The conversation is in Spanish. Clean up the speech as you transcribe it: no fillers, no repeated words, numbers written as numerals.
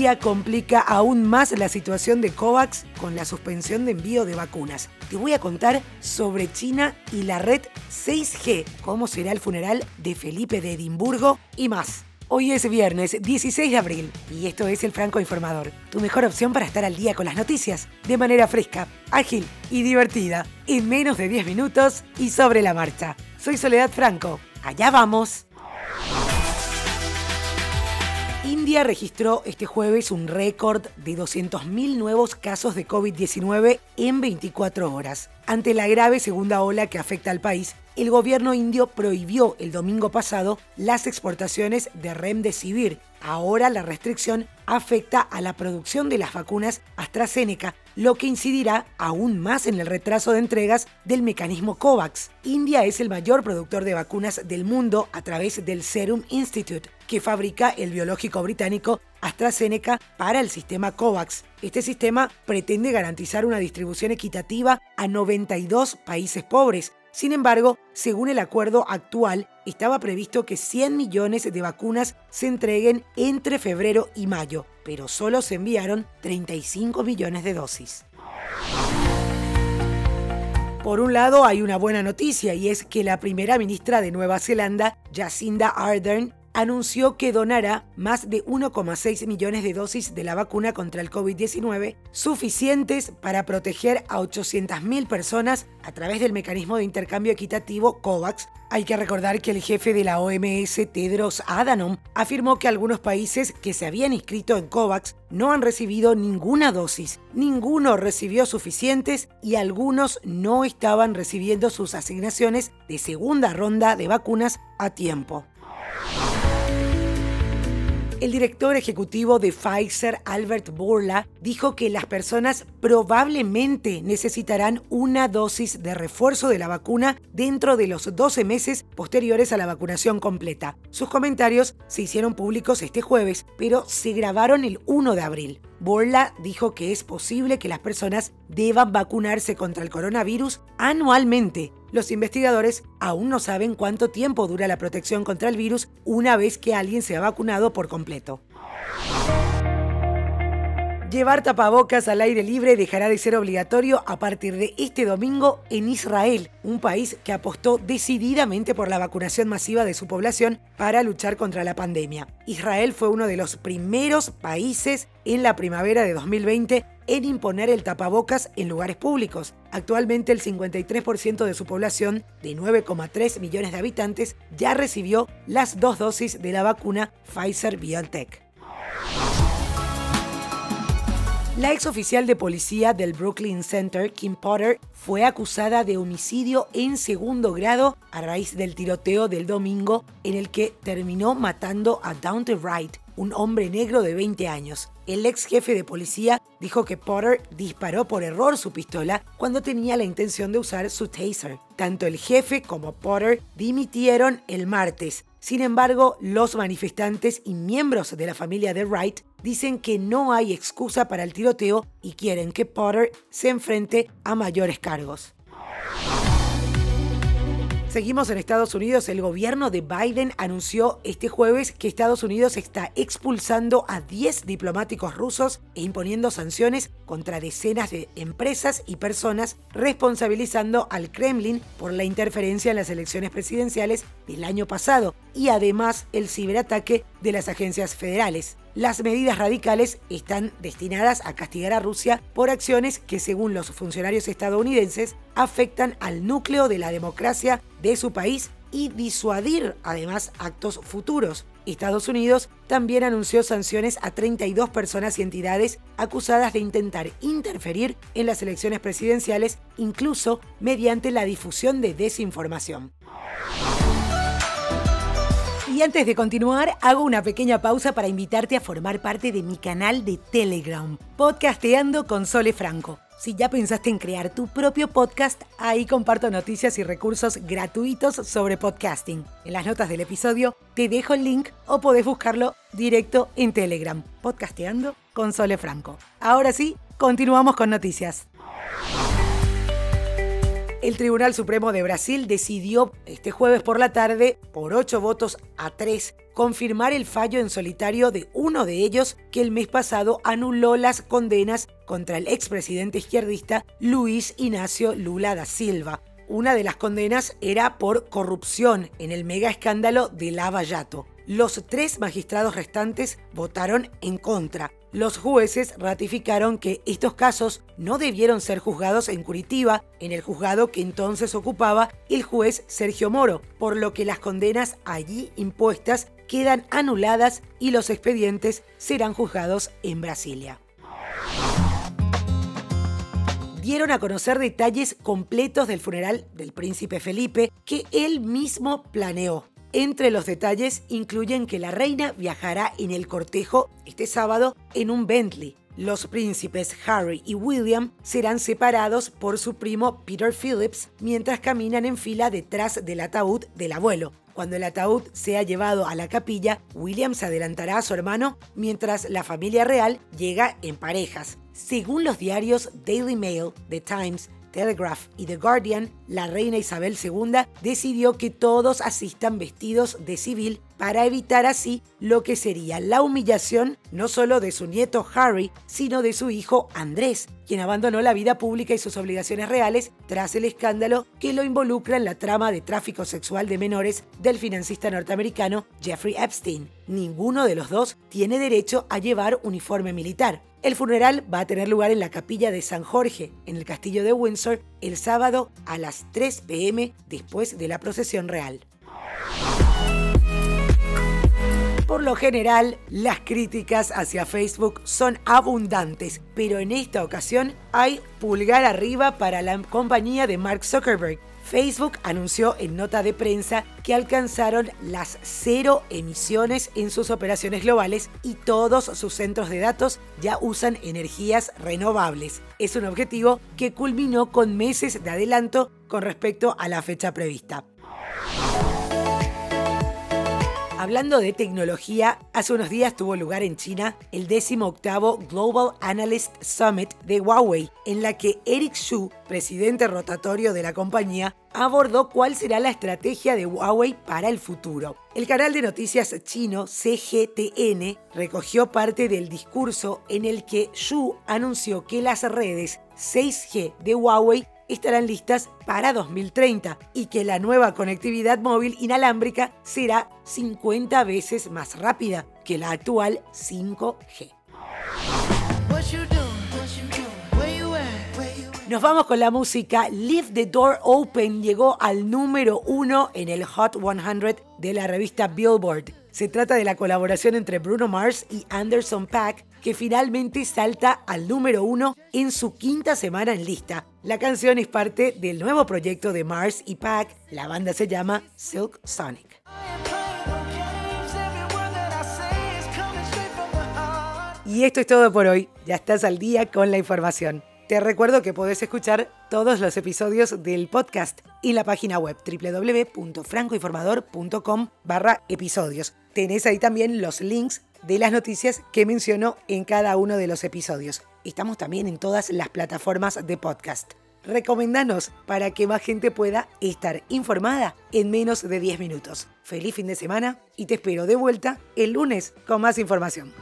Italia complica aún más la situación de COVAX con la suspensión de envío de vacunas. Te voy a contar sobre China y la red 6G, cómo será el funeral de Felipe de Edimburgo y más. Hoy es viernes 16 de abril y esto es El Franco Informador, tu mejor opción para estar al día con las noticias de manera fresca, ágil y divertida, en menos de 10 minutos y sobre la marcha. Soy Soledad Franco, allá vamos. India registró este jueves un récord de 200.000 nuevos casos de COVID-19 en 24 horas. Ante la grave segunda ola que afecta al país, el gobierno indio prohibió el domingo pasado las exportaciones de Remdesivir. Ahora la restricción afecta a la producción de las vacunas AstraZeneca, lo que incidirá aún más en el retraso de entregas del mecanismo COVAX. India es el mayor productor de vacunas del mundo a través del Serum Institute, que fabrica el biológico británico AstraZeneca para el sistema COVAX. Este sistema pretende garantizar una distribución equitativa a 92 países pobres. Sin embargo, según el acuerdo actual, estaba previsto que 100 millones de vacunas se entreguen entre febrero y mayo, pero solo se enviaron 35 millones de dosis. Por un lado, hay una buena noticia y es que la primera ministra de Nueva Zelanda, Jacinda Ardern, anunció que donará más de 1,6 millones de dosis de la vacuna contra el COVID-19, suficientes para proteger a 800.000 personas a través del mecanismo de intercambio equitativo COVAX. Hay que recordar que el jefe de la OMS, Tedros Adhanom, afirmó que algunos países que se habían inscrito en COVAX no han recibido ninguna dosis, ninguno recibió suficientes y algunos no estaban recibiendo sus asignaciones de segunda ronda de vacunas a tiempo. El director ejecutivo de Pfizer, Albert Bourla, dijo que las personas probablemente necesitarán una dosis de refuerzo de la vacuna dentro de los 12 meses posteriores a la vacunación completa. Sus comentarios se hicieron públicos este jueves, pero se grabaron el 1 de abril. Bourla dijo que es posible que las personas deban vacunarse contra el coronavirus anualmente. Los investigadores aún no saben cuánto tiempo dura la protección contra el virus una vez que alguien se ha vacunado por completo. Llevar tapabocas al aire libre dejará de ser obligatorio a partir de este domingo en Israel, un país que apostó decididamente por la vacunación masiva de su población para luchar contra la pandemia. Israel fue uno de los primeros países en la primavera de 2020 en imponer el tapabocas en lugares públicos. Actualmente el 53% de su población, de 9,3 millones de habitantes, ya recibió las 2 dosis de la vacuna Pfizer-BioNTech. La exoficial de policía del Brooklyn Center, Kim Potter, fue acusada de homicidio en segundo grado a raíz del tiroteo del domingo en el que terminó matando a Daunte Wright, un hombre negro de 20 años. El ex jefe de policía dijo que Potter disparó por error su pistola cuando tenía la intención de usar su taser. Tanto el jefe como Potter dimitieron el martes. Sin embargo, los manifestantes y miembros de la familia de Wright dicen que no hay excusa para el tiroteo y quieren que Potter se enfrente a mayores cargos. Seguimos en Estados Unidos. El gobierno de Biden anunció este jueves que Estados Unidos está expulsando a 10 diplomáticos rusos e imponiendo sanciones contra decenas de empresas y personas, responsabilizando al Kremlin por la interferencia en las elecciones presidenciales del año pasado y además el ciberataque de las agencias federales. Las medidas radicales están destinadas a castigar a Rusia por acciones que, según los funcionarios estadounidenses, afectan al núcleo de la democracia de su país y disuadir, además, actos futuros. Estados Unidos también anunció sanciones a 32 personas y entidades acusadas de intentar interferir en las elecciones presidenciales, incluso mediante la difusión de desinformación. Y antes de continuar, hago una pequeña pausa para invitarte a formar parte de mi canal de Telegram, Podcasteando con Sole Franco. Si ya pensaste en crear tu propio podcast, ahí comparto noticias y recursos gratuitos sobre podcasting. En las notas del episodio te dejo el link o podés buscarlo directo en Telegram, Podcasteando con Sole Franco. Ahora sí, continuamos con noticias. El Tribunal Supremo de Brasil decidió este jueves por la tarde, por 8 votos a 3, confirmar el fallo en solitario de uno de ellos que el mes pasado anuló las condenas contra el expresidente izquierdista Luiz Inácio Lula da Silva. Una de las condenas era por corrupción en el mega escándalo de Lava Jato. Los 3 magistrados restantes votaron en contra. Los jueces ratificaron que estos casos no debieron ser juzgados en Curitiba, en el juzgado que entonces ocupaba el juez Sergio Moro, por lo que las condenas allí impuestas quedan anuladas y los expedientes serán juzgados en Brasilia. Dieron a conocer detalles completos del funeral del príncipe Felipe que él mismo planeó. Entre los detalles incluyen que la reina viajará en el cortejo este sábado en un Bentley. Los príncipes Harry y William serán separados por su primo Peter Phillips mientras caminan en fila detrás del ataúd del abuelo. Cuando el ataúd sea llevado a la capilla, William se adelantará a su hermano mientras la familia real llega en parejas. Según los diarios Daily Mail, The Times, Telegraph y The Guardian, la reina Isabel II decidió que todos asistan vestidos de civil para evitar así lo que sería la humillación no solo de su nieto Harry, sino de su hijo Andrés, quien abandonó la vida pública y sus obligaciones reales tras el escándalo que lo involucra en la trama de tráfico sexual de menores del financiista norteamericano Jeffrey Epstein. Ninguno de los dos tiene derecho a llevar uniforme militar. El funeral va a tener lugar en la capilla de San Jorge, en el castillo de Windsor, el sábado a las 3 p.m. después de la procesión real. Por lo general, las críticas hacia Facebook son abundantes, pero en esta ocasión hay pulgar arriba para la compañía de Mark Zuckerberg. Facebook anunció en nota de prensa que alcanzaron las 0 emisiones en sus operaciones globales y todos sus centros de datos ya usan energías renovables. Es un objetivo que culminó con meses de adelanto con respecto a la fecha prevista. Hablando de tecnología, hace unos días tuvo lugar en China el 18º Global Analyst Summit de Huawei, en la que Eric Xu, presidente rotatorio de la compañía, abordó cuál será la estrategia de Huawei para el futuro. El canal de noticias chino CGTN recogió parte del discurso en el que Xu anunció que las redes 6G de Huawei estarán listas para 2030 y que la nueva conectividad móvil inalámbrica será 50 veces más rápida que la actual 5G. Nos vamos con la música. Leave the Door Open llegó al número 1 en el Hot 100 de la revista Billboard. Se trata de la colaboración entre Bruno Mars y Anderson Paak, que finalmente salta al número 1 en su 5ª semana en lista. La canción es parte del nuevo proyecto de Mars y Paak. La banda se llama Silk Sonic. Y esto es todo por hoy. Ya estás al día con la información. Te recuerdo que podés escuchar todos los episodios del podcast en la página web www.francoinformador.com/episodios. Tenés ahí también los links de las noticias que menciono en cada uno de los episodios. Estamos también en todas las plataformas de podcast. Recomendanos para que más gente pueda estar informada en menos de 10 minutos. Feliz fin de semana y te espero de vuelta el lunes con más información.